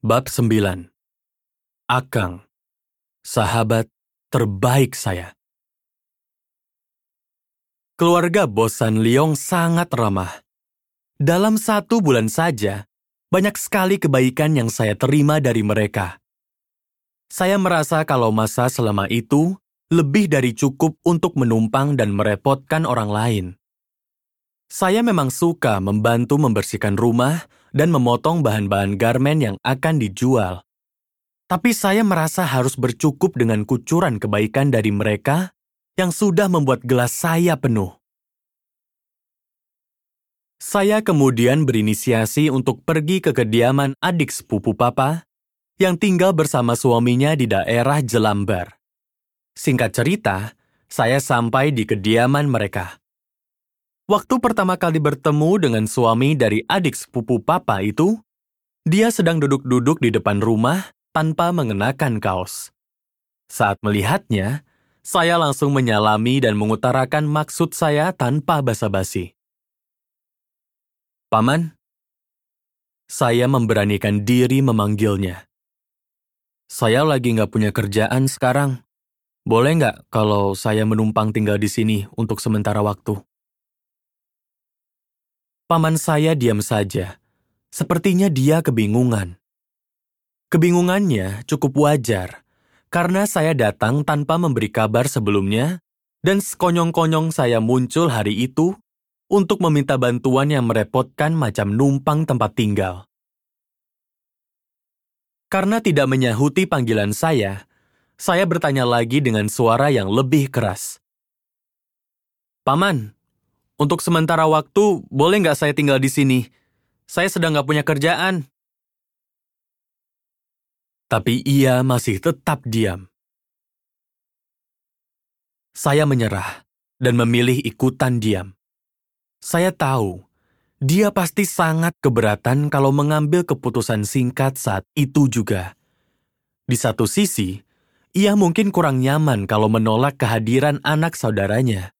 Bab 9. Akang, sahabat terbaik saya. Keluarga Bosan Liong sangat ramah. Dalam 1 bulan saja, banyak sekali kebaikan yang saya terima dari mereka. Saya merasa kalau masa selama itu lebih dari cukup untuk menumpang dan merepotkan orang lain. Saya memang suka membantu membersihkan rumah dan memotong bahan-bahan garmen yang akan dijual. Tapi saya merasa harus bercukup dengan kucuran kebaikan dari mereka yang sudah membuat gelas saya penuh. Saya kemudian berinisiasi untuk pergi ke kediaman adik sepupu papa yang tinggal bersama suaminya di daerah Jelambar. Singkat cerita, saya sampai di kediaman mereka. Waktu pertama kali bertemu dengan suami dari adik sepupu papa itu, dia sedang duduk-duduk di depan rumah tanpa mengenakan kaos. Saat melihatnya, saya langsung menyalami dan mengutarakan maksud saya tanpa basa-basi. Paman, saya memberanikan diri memanggilnya. Saya lagi nggak punya kerjaan sekarang. Boleh nggak kalau saya menumpang tinggal di sini untuk sementara waktu? Paman saya diam saja. Sepertinya dia kebingungan. Kebingungannya cukup wajar, karena saya datang tanpa memberi kabar sebelumnya, dan sekonyong-konyong saya muncul hari itu untuk meminta bantuan yang merepotkan macam numpang tempat tinggal. Karena tidak menyahuti panggilan saya bertanya lagi dengan suara yang lebih keras. Paman, untuk sementara waktu, boleh nggak saya tinggal di sini? Saya sedang nggak punya kerjaan. Tapi ia masih tetap diam. Saya menyerah dan memilih ikutan diam. Saya tahu, dia pasti sangat keberatan kalau mengambil keputusan singkat saat itu juga. Di satu sisi, ia mungkin kurang nyaman kalau menolak kehadiran anak saudaranya.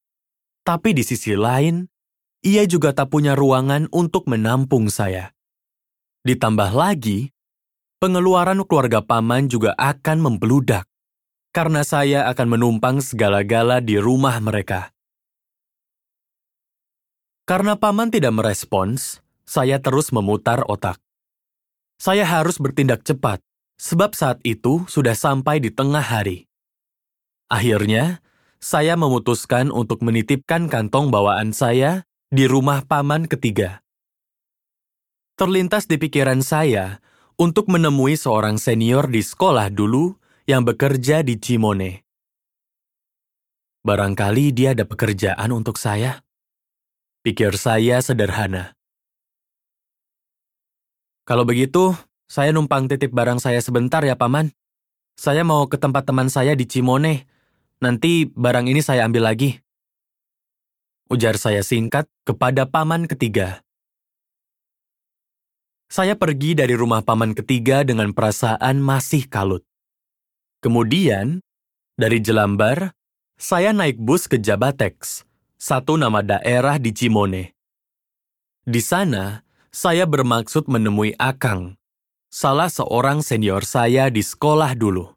Tapi di sisi lain, ia juga tak punya ruangan untuk menampung saya. Ditambah lagi, pengeluaran keluarga paman juga akan membludak, karena saya akan menumpang segala-gala di rumah mereka. Karena paman tidak merespons, saya terus memutar otak. Saya harus bertindak cepat, sebab saat itu sudah sampai di tengah hari. Akhirnya, saya memutuskan untuk menitipkan kantong bawaan saya di rumah paman ketiga. Terlintas di pikiran saya untuk menemui seorang senior di sekolah dulu yang bekerja di Cimone. Barangkali dia ada pekerjaan untuk saya. Pikir saya sederhana. Kalau begitu, saya numpang titip barang saya sebentar ya, Paman. Saya mau ke tempat teman saya di Cimone. Nanti barang ini saya ambil lagi. Ujar saya singkat kepada paman ketiga. Saya pergi dari rumah paman ketiga dengan perasaan masih kalut. Kemudian, dari Jelambar, saya naik bus ke Jabatex, satu nama daerah di Cimone. Di sana, saya bermaksud menemui Akang, salah seorang senior saya di sekolah dulu.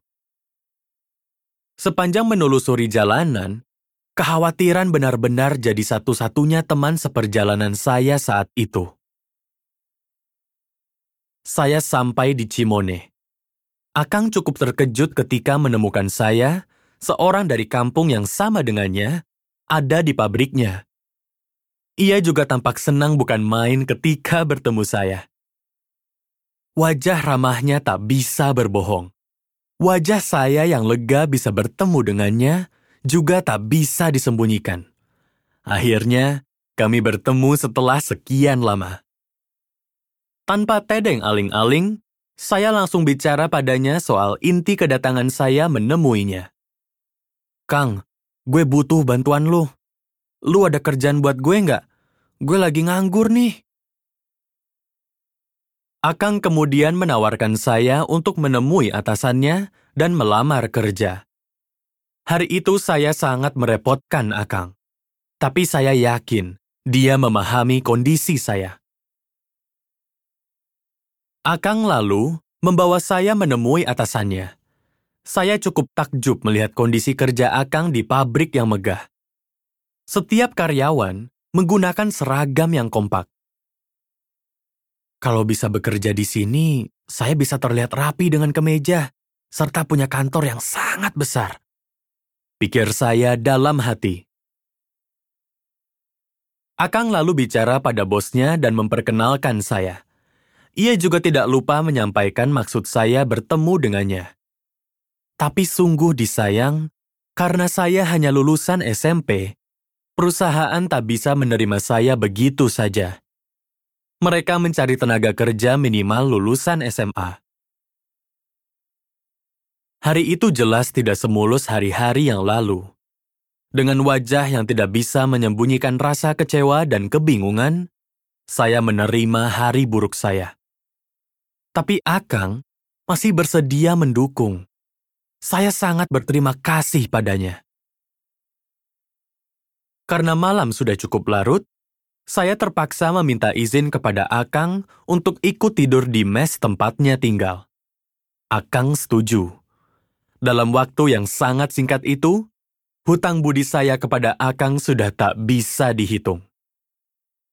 Sepanjang menelusuri jalanan, kekhawatiran benar-benar jadi satu-satunya teman seperjalanan saya saat itu. Saya sampai di Cimone. Akang cukup terkejut ketika menemukan saya, seorang dari kampung yang sama dengannya, ada di pabriknya. Ia juga tampak senang bukan main ketika bertemu saya. Wajah ramahnya tak bisa berbohong. Wajah saya yang lega bisa bertemu dengannya juga tak bisa disembunyikan. Akhirnya, kami bertemu setelah sekian lama. Tanpa tedeng aling-aling, saya langsung bicara padanya soal inti kedatangan saya menemuinya. Kang, gue butuh bantuan lu. Lu ada kerjaan buat gue nggak? Gue lagi nganggur nih. Akang kemudian menawarkan saya untuk menemui atasannya dan melamar kerja. Hari itu saya sangat merepotkan Akang. Tapi saya yakin dia memahami kondisi saya. Akang lalu membawa saya menemui atasannya. Saya cukup takjub melihat kondisi kerja Akang di pabrik yang megah. Setiap karyawan menggunakan seragam yang kompak. Kalau bisa bekerja di sini, saya bisa terlihat rapi dengan kemeja, serta punya kantor yang sangat besar, pikir saya dalam hati. Akang lalu bicara pada bosnya dan memperkenalkan saya. Ia juga tidak lupa menyampaikan maksud saya bertemu dengannya. Tapi sungguh disayang, karena saya hanya lulusan SMP, perusahaan tak bisa menerima saya begitu saja. Mereka mencari tenaga kerja minimal lulusan SMA. Hari itu jelas tidak semulus hari-hari yang lalu. Dengan wajah yang tidak bisa menyembunyikan rasa kecewa dan kebingungan, saya menerima hari buruk saya. Tapi Akang masih bersedia mendukung. Saya sangat berterima kasih padanya. Karena malam sudah cukup larut, saya terpaksa meminta izin kepada Akang untuk ikut tidur di mes tempatnya tinggal. Akang setuju. Dalam waktu yang sangat singkat itu, hutang budi saya kepada Akang sudah tak bisa dihitung.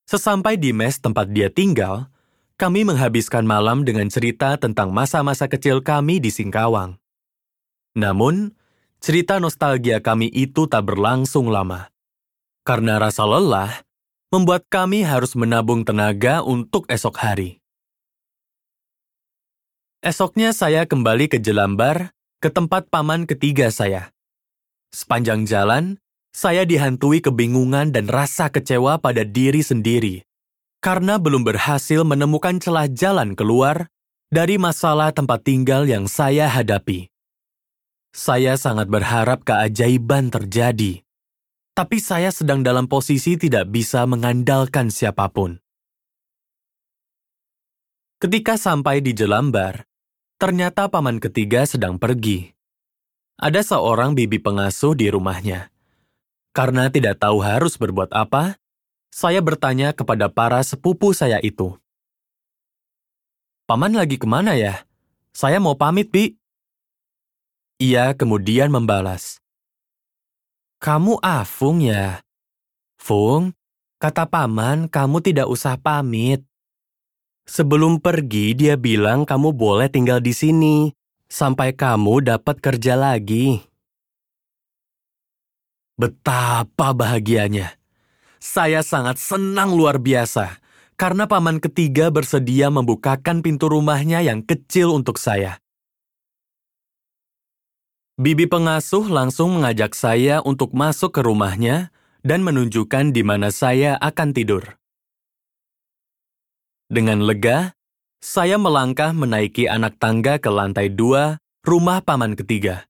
Sesampai di mes tempat dia tinggal, kami menghabiskan malam dengan cerita tentang masa-masa kecil kami di Singkawang. Namun, cerita nostalgia kami itu tak berlangsung lama. Karena rasa lelah, membuat kami harus menabung tenaga untuk esok hari. Esoknya saya kembali ke Jelambar, ke tempat paman ketiga saya. Sepanjang jalan, saya dihantui kebingungan dan rasa kecewa pada diri sendiri, karena belum berhasil menemukan celah jalan keluar dari masalah tempat tinggal yang saya hadapi. Saya sangat berharap keajaiban terjadi, tapi saya sedang dalam posisi tidak bisa mengandalkan siapapun. Ketika sampai di Jelambar, ternyata paman ketiga sedang pergi. Ada seorang bibi pengasuh di rumahnya. Karena tidak tahu harus berbuat apa, saya bertanya kepada para sepupu saya itu. "Paman lagi kemana ya? Saya mau pamit, Bi." Ia kemudian membalas, "Kamu Afung ya? Fung, kata paman kamu tidak usah pamit. Sebelum pergi, dia bilang kamu boleh tinggal di sini, sampai kamu dapat kerja lagi." Betapa bahagianya. Saya sangat senang luar biasa, karena paman ketiga bersedia membukakan pintu rumahnya yang kecil untuk saya. Bibi pengasuh langsung mengajak saya untuk masuk ke rumahnya dan menunjukkan di mana saya akan tidur. Dengan lega, saya melangkah menaiki anak tangga ke lantai 2 rumah paman ketiga.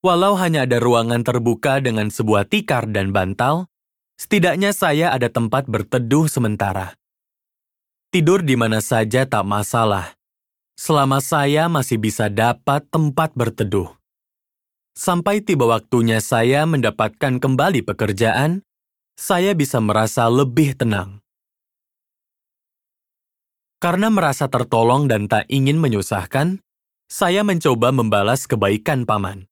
Walau hanya ada ruangan terbuka dengan sebuah tikar dan bantal, setidaknya saya ada tempat berteduh sementara. Tidur di mana saja tak masalah, selama saya masih bisa dapat tempat berteduh. Sampai tiba waktunya saya mendapatkan kembali pekerjaan, saya bisa merasa lebih tenang. Karena merasa tertolong dan tak ingin menyusahkan, saya mencoba membalas kebaikan paman.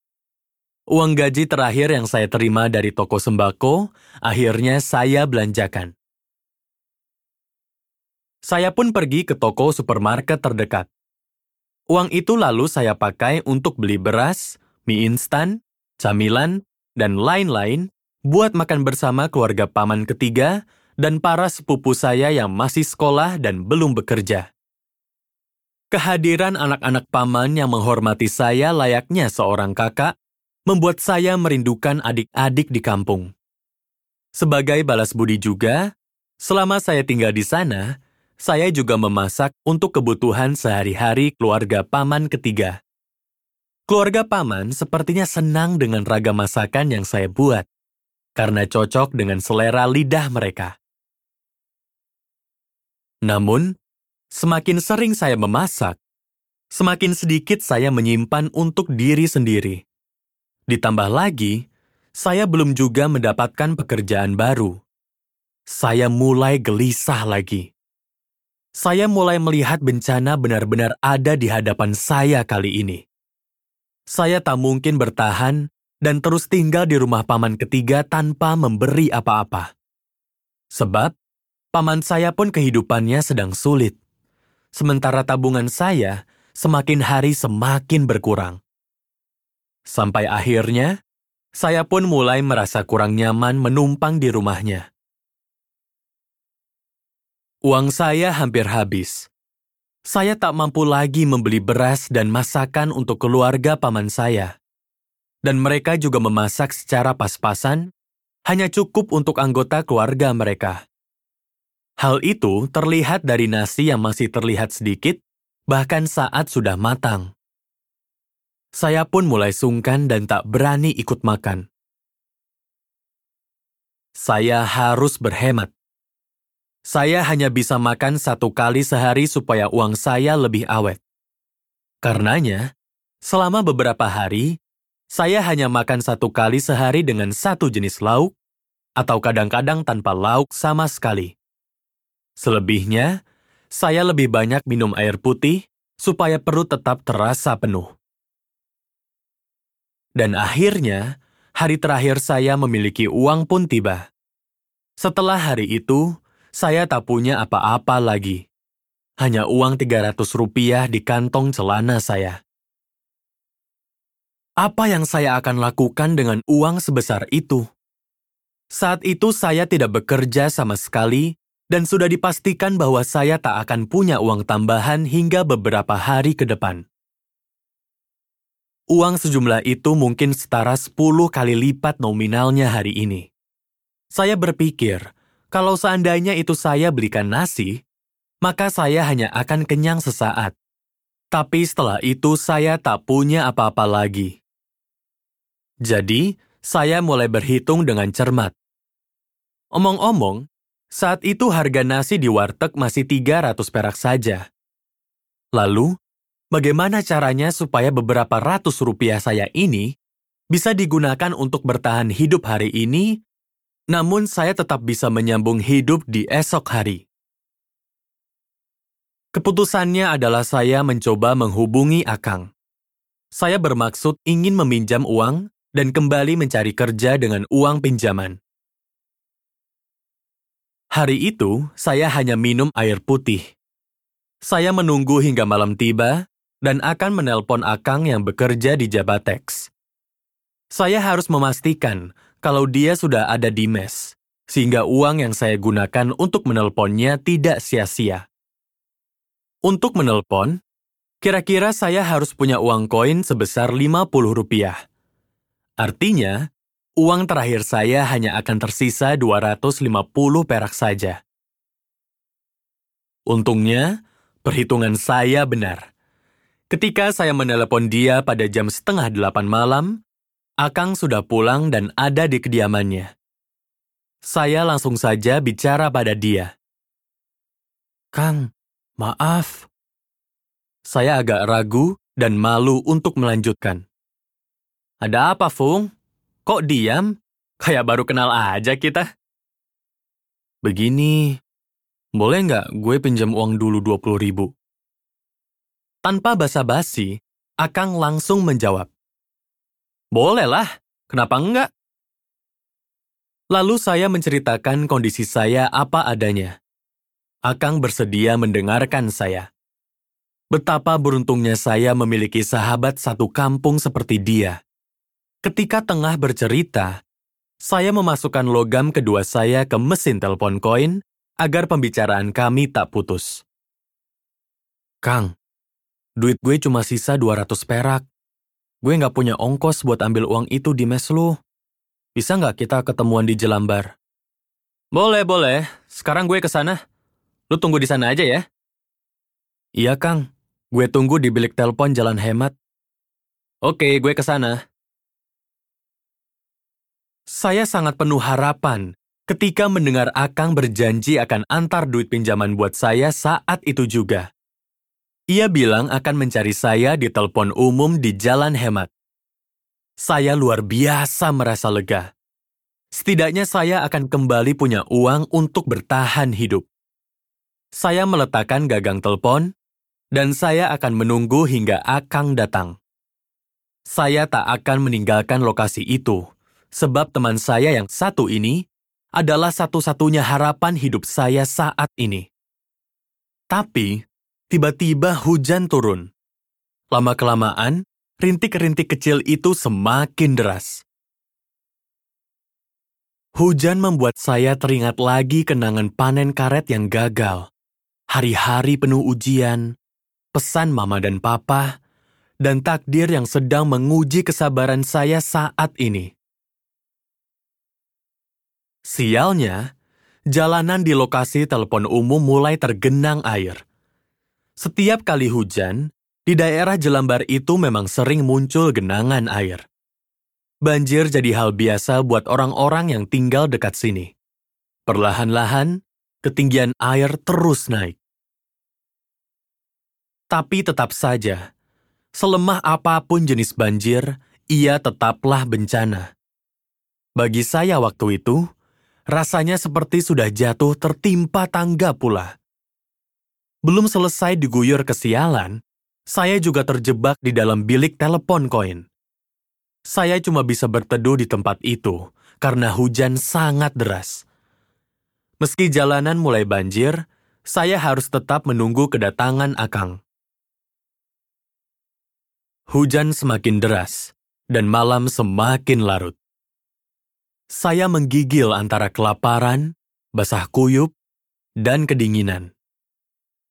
Uang gaji terakhir yang saya terima dari toko sembako, akhirnya saya belanjakan. Saya pun pergi ke toko supermarket terdekat. Uang itu lalu saya pakai untuk beli beras, mie instan, camilan, dan lain-lain buat makan bersama keluarga paman ketiga dan para sepupu saya yang masih sekolah dan belum bekerja. Kehadiran anak-anak paman yang menghormati saya layaknya seorang kakak membuat saya merindukan adik-adik di kampung. Sebagai balas budi juga, selama saya tinggal di sana, saya juga memasak untuk kebutuhan sehari-hari keluarga paman ketiga. Keluarga paman sepertinya senang dengan ragam masakan yang saya buat, karena cocok dengan selera lidah mereka. Namun, semakin sering saya memasak, semakin sedikit saya menyimpan untuk diri sendiri. Ditambah lagi, saya belum juga mendapatkan pekerjaan baru. Saya mulai gelisah lagi. Saya mulai melihat bencana benar-benar ada di hadapan saya kali ini. Saya tak mungkin bertahan dan terus tinggal di rumah paman ketiga tanpa memberi apa-apa. Sebab, paman saya pun kehidupannya sedang sulit. Sementara tabungan saya semakin hari semakin berkurang. Sampai akhirnya, saya pun mulai merasa kurang nyaman menumpang di rumahnya. Uang saya hampir habis. Saya tak mampu lagi membeli beras dan masakan untuk keluarga paman saya. Dan mereka juga memasak secara pas-pasan, hanya cukup untuk anggota keluarga mereka. Hal itu terlihat dari nasi yang masih terlihat sedikit, bahkan saat sudah matang. Saya pun mulai sungkan dan tak berani ikut makan. Saya harus berhemat. Saya hanya bisa makan 1 kali sehari supaya uang saya lebih awet. Karenanya, selama beberapa hari, saya hanya makan 1 kali sehari dengan 1 jenis lauk, atau kadang-kadang tanpa lauk sama sekali. Selebihnya, saya lebih banyak minum air putih supaya perut tetap terasa penuh. Dan akhirnya, hari terakhir saya memiliki uang pun tiba. Setelah hari itu, saya tak punya apa-apa lagi. Hanya uang 300 rupiah di kantong celana saya. Apa yang saya akan lakukan dengan uang sebesar itu? Saat itu saya tidak bekerja sama sekali dan sudah dipastikan bahwa saya tak akan punya uang tambahan hingga beberapa hari ke depan. Uang sejumlah itu mungkin setara 10 kali lipat nominalnya hari ini. Saya berpikir, kalau seandainya itu saya belikan nasi, maka saya hanya akan kenyang sesaat. Tapi setelah itu saya tak punya apa-apa lagi. Jadi, saya mulai berhitung dengan cermat. Omong-omong, saat itu harga nasi di warteg masih 300 perak saja. Lalu, bagaimana caranya supaya beberapa ratus rupiah saya ini bisa digunakan untuk bertahan hidup hari ini? Namun saya tetap bisa menyambung hidup di esok hari. Keputusannya adalah saya mencoba menghubungi Akang. Saya bermaksud ingin meminjam uang dan kembali mencari kerja dengan uang pinjaman. Hari itu, saya hanya minum air putih. Saya menunggu hingga malam tiba dan akan menelpon Akang yang bekerja di Jabatex. Saya harus memastikan kalau dia sudah ada di mes, sehingga uang yang saya gunakan untuk menelponnya tidak sia-sia. Untuk menelpon, kira-kira saya harus punya uang koin sebesar 50 rupiah. Artinya, uang terakhir saya hanya akan tersisa 250 perak saja. Untungnya, perhitungan saya benar. Ketika saya menelepon dia pada jam 7:30 malam, Akang sudah pulang dan ada di kediamannya. Saya langsung saja bicara pada dia. "Kang, maaf." Saya agak ragu dan malu untuk melanjutkan. "Ada apa, Fung? Kok diam? Kayak baru kenal aja kita." "Begini, boleh nggak gue pinjam uang dulu 20.000? Tanpa basa-basi, Akang langsung menjawab, "Bolehlah, kenapa enggak?" Lalu saya menceritakan kondisi saya apa adanya. Akang bersedia mendengarkan saya. Betapa beruntungnya saya memiliki sahabat satu kampung seperti dia. Ketika tengah bercerita, saya memasukkan logam kedua saya ke mesin telepon koin agar pembicaraan kami tak putus. "Kang, duit gue cuma sisa 200 perak. Gue nggak punya ongkos buat ambil uang itu di mes lu. Bisa nggak kita ketemuan di Jelambar?" Boleh. Sekarang gue ke sana. Lu tunggu di sana aja ya." "Iya, Kang. Gue tunggu di bilik telepon Jalan Hemat." "Oke, gue ke sana." Saya sangat penuh harapan ketika mendengar Akang berjanji akan antar duit pinjaman buat saya saat itu juga. Ia bilang akan mencari saya di telepon umum di Jalan Hemat. Saya luar biasa merasa lega. Setidaknya saya akan kembali punya uang untuk bertahan hidup. Saya meletakkan gagang telepon, dan saya akan menunggu hingga Akang datang. Saya tak akan meninggalkan lokasi itu, sebab teman saya yang satu ini adalah satu-satunya harapan hidup saya saat ini. Tapi, tiba-tiba hujan turun. Lama-kelamaan, rintik-rintik kecil itu semakin deras. Hujan membuat saya teringat lagi kenangan panen karet yang gagal, hari-hari penuh ujian, pesan mama dan papa, dan takdir yang sedang menguji kesabaran saya saat ini. Sialnya, jalanan di lokasi telepon umum mulai tergenang air. Setiap kali hujan, di daerah Jelambar itu memang sering muncul genangan air. Banjir jadi hal biasa buat orang-orang yang tinggal dekat sini. Perlahan-lahan, ketinggian air terus naik. Tapi tetap saja, selemah apapun jenis banjir, ia tetaplah bencana. Bagi saya waktu itu, rasanya seperti sudah jatuh tertimpa tangga pula. Belum selesai diguyur kesialan, saya juga terjebak di dalam bilik telepon koin. Saya cuma bisa berteduh di tempat itu karena hujan sangat deras. Meski jalanan mulai banjir, saya harus tetap menunggu kedatangan Akang. Hujan semakin deras, dan malam semakin larut. Saya menggigil antara kelaparan, basah kuyup, dan kedinginan.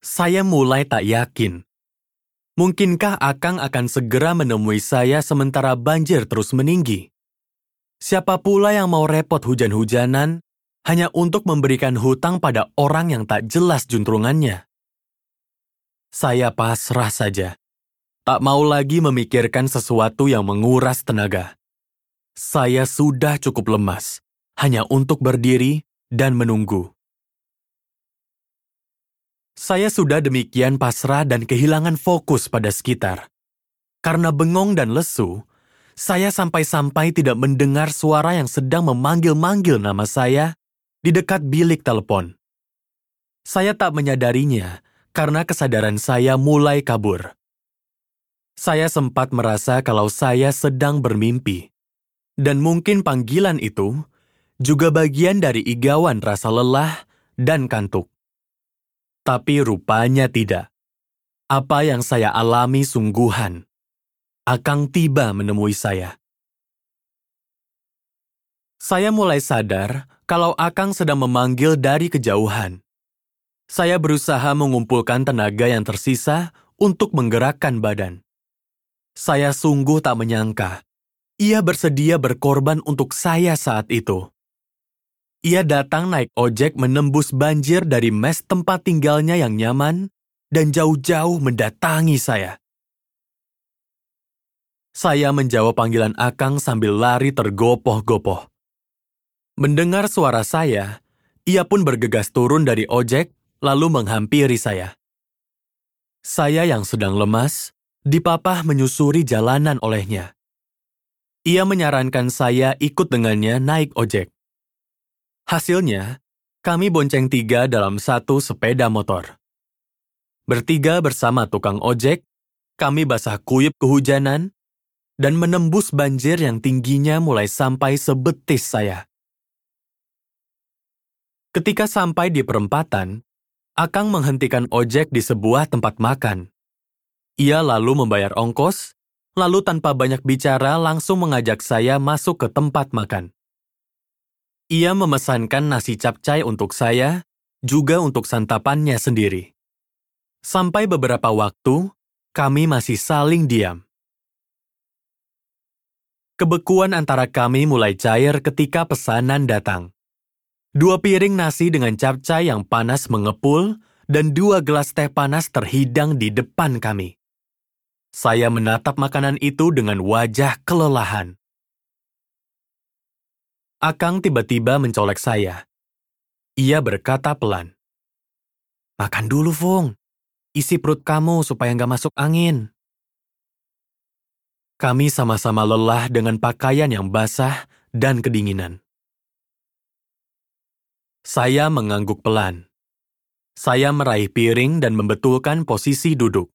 Saya mulai tak yakin. Mungkinkah Akang akan segera menemui saya sementara banjir terus meninggi? Siapa pula yang mau repot hujan-hujanan hanya untuk memberikan hutang pada orang yang tak jelas juntrungannya? Saya pasrah saja. Tak mau lagi memikirkan sesuatu yang menguras tenaga. Saya sudah cukup lemas, hanya untuk berdiri dan menunggu. Saya sudah demikian pasrah dan kehilangan fokus pada sekitar. Karena bengong dan lesu, saya sampai-sampai tidak mendengar suara yang sedang memanggil-manggil nama saya di dekat bilik telepon. Saya tak menyadarinya karena kesadaran saya mulai kabur. Saya sempat merasa kalau saya sedang bermimpi. Dan mungkin panggilan itu juga bagian dari igawan rasa lelah dan kantuk. Tapi rupanya tidak. Apa yang saya alami sungguhan. Akang tiba menemui saya. Saya mulai sadar kalau Akang sedang memanggil dari kejauhan. Saya berusaha mengumpulkan tenaga yang tersisa untuk menggerakkan badan. Saya sungguh tak menyangka, ia bersedia berkorban untuk saya saat itu. Ia datang naik ojek menembus banjir dari mes tempat tinggalnya yang nyaman dan jauh-jauh mendatangi saya. Saya menjawab panggilan Akang sambil lari tergopoh-gopoh. Mendengar suara saya, ia pun bergegas turun dari ojek lalu menghampiri saya. Saya yang sedang lemas, dipapah menyusuri jalanan olehnya. Ia menyarankan saya ikut dengannya naik ojek. Hasilnya, kami bonceng 3 dalam 1 sepeda motor. Bertiga bersama tukang ojek, kami basah kuyup kehujanan, dan menembus banjir yang tingginya mulai sampai sebetis saya. Ketika sampai di perempatan, Akang menghentikan ojek di sebuah tempat makan. Ia lalu membayar ongkos, lalu tanpa banyak bicara langsung mengajak saya masuk ke tempat makan. Ia memesankan nasi capcay untuk saya, juga untuk santapannya sendiri. Sampai beberapa waktu, kami masih saling diam. Kebekuan antara kami mulai cair ketika pesanan datang. 2 piring nasi dengan capcay yang panas mengepul, dan 2 gelas teh panas terhidang di depan kami. Saya menatap makanan itu dengan wajah kelelahan. Akang tiba-tiba mencolek saya. Ia berkata pelan, "Makan dulu, Fung. Isi perut kamu supaya nggak masuk angin." Kami sama-sama lelah dengan pakaian yang basah dan kedinginan. Saya mengangguk pelan. Saya meraih piring dan membetulkan posisi duduk.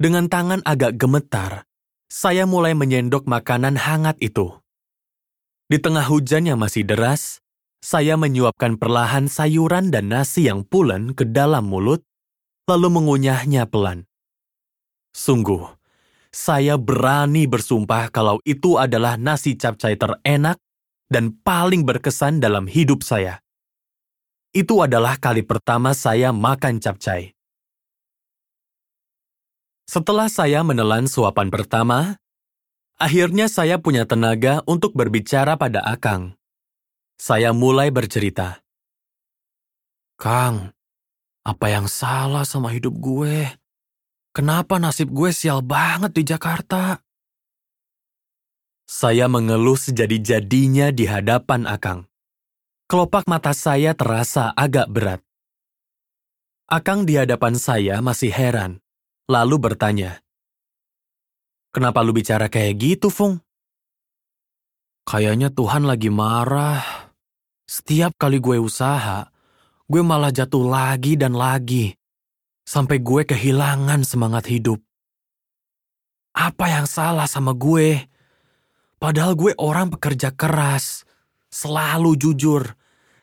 Dengan tangan agak gemetar, saya mulai menyendok makanan hangat itu. Di tengah hujan yang masih deras, saya menyuapkan perlahan sayuran dan nasi yang pulen ke dalam mulut, lalu mengunyahnya pelan. Sungguh, saya berani bersumpah kalau itu adalah nasi capcay terenak dan paling berkesan dalam hidup saya. Itu adalah kali pertama saya makan capcay. Setelah saya menelan suapan pertama, akhirnya saya punya tenaga untuk berbicara pada Akang. Saya mulai bercerita. Kang, apa yang salah sama hidup gue? Kenapa nasib gue sial banget di Jakarta? Saya mengeluh sejadi-jadinya di hadapan Akang. Kelopak mata saya terasa agak berat. Akang di hadapan saya masih heran. Lalu bertanya, "Kenapa lu bicara kayak gitu, Fung?" "Kayaknya Tuhan lagi marah. Setiap kali gue usaha, gue malah jatuh lagi dan lagi. Sampai gue kehilangan semangat hidup. Apa yang salah sama gue? Padahal gue orang pekerja keras, selalu jujur,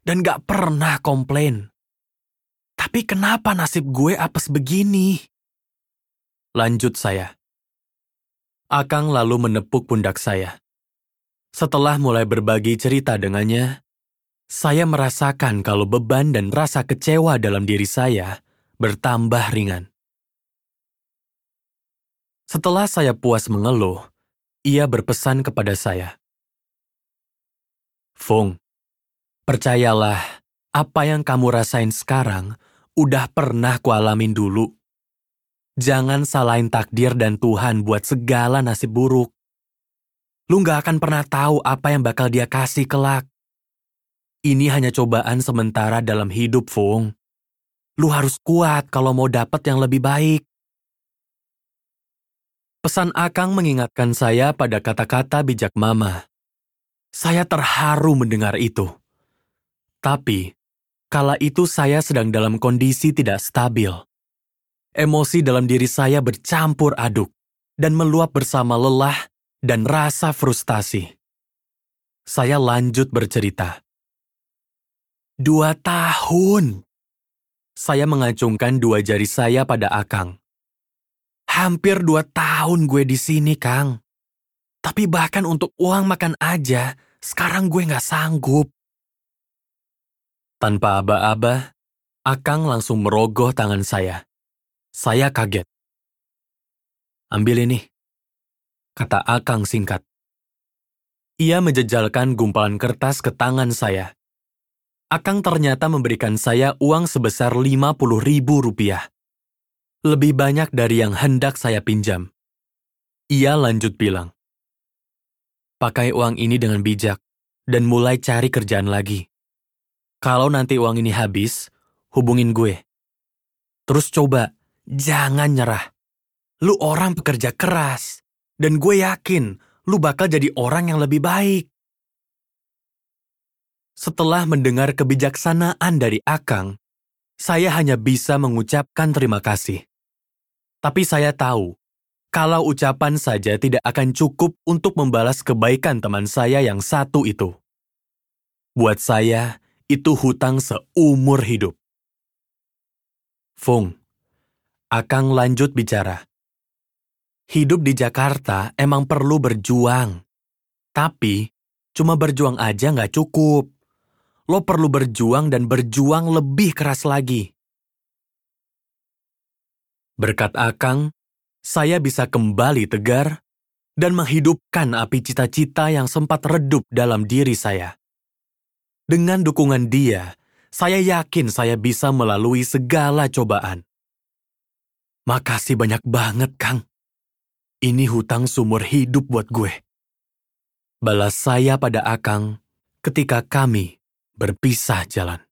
dan gak pernah komplain. Tapi kenapa nasib gue apes begini?" Lanjut saya. Akang lalu menepuk pundak saya. Setelah mulai berbagi cerita dengannya, saya merasakan kalau beban dan rasa kecewa dalam diri saya bertambah ringan. Setelah saya puas mengeluh, ia berpesan kepada saya. "Fung, percayalah, apa yang kamu rasain sekarang udah pernah kualamin dulu. Jangan salahin takdir dan Tuhan buat segala nasib buruk. Lu gak akan pernah tahu apa yang bakal dia kasih kelak. Ini hanya cobaan sementara dalam hidup, Fung. Lu harus kuat kalau mau dapet yang lebih baik." Pesan Akang mengingatkan saya pada kata-kata bijak Mama. Saya terharu mendengar itu. Tapi, kala itu saya sedang dalam kondisi tidak stabil. Emosi dalam diri saya bercampur aduk dan meluap bersama lelah dan rasa frustasi. Saya lanjut bercerita. 2 tahun. Saya mengacungkan 2 jari saya pada Akang. Hampir 2 tahun gue di sini, Kang. Tapi bahkan untuk uang makan aja, sekarang gue gak sanggup. Tanpa aba-aba, Akang langsung merogoh tangan saya. Saya kaget. "Ambil ini," kata Akang singkat. Ia menjejalkan gumpalan kertas ke tangan saya. Akang ternyata memberikan saya uang sebesar 50.000 rupiah. Lebih banyak dari yang hendak saya pinjam. Ia lanjut bilang, "Pakai uang ini dengan bijak dan mulai cari kerjaan lagi. Kalau nanti uang ini habis, hubungin gue. Terus coba. Jangan nyerah. Lu orang pekerja keras, dan gue yakin lu bakal jadi orang yang lebih baik." Setelah mendengar kebijaksanaan dari Akang, saya hanya bisa mengucapkan terima kasih. Tapi saya tahu, kalau ucapan saja tidak akan cukup untuk membalas kebaikan teman saya yang satu itu. Buat saya, itu hutang seumur hidup. "Fung," Akang lanjut bicara. "Hidup di Jakarta emang perlu berjuang. Tapi, cuma berjuang aja nggak cukup. Lo perlu berjuang dan berjuang lebih keras lagi." Berkat Akang, saya bisa kembali tegar dan menghidupkan api cita-cita yang sempat redup dalam diri saya. Dengan dukungan dia, saya yakin saya bisa melalui segala cobaan. "Makasih banyak banget, Kang. Ini hutang seumur hidup buat gue," balas saya pada Akang ketika kami berpisah jalan.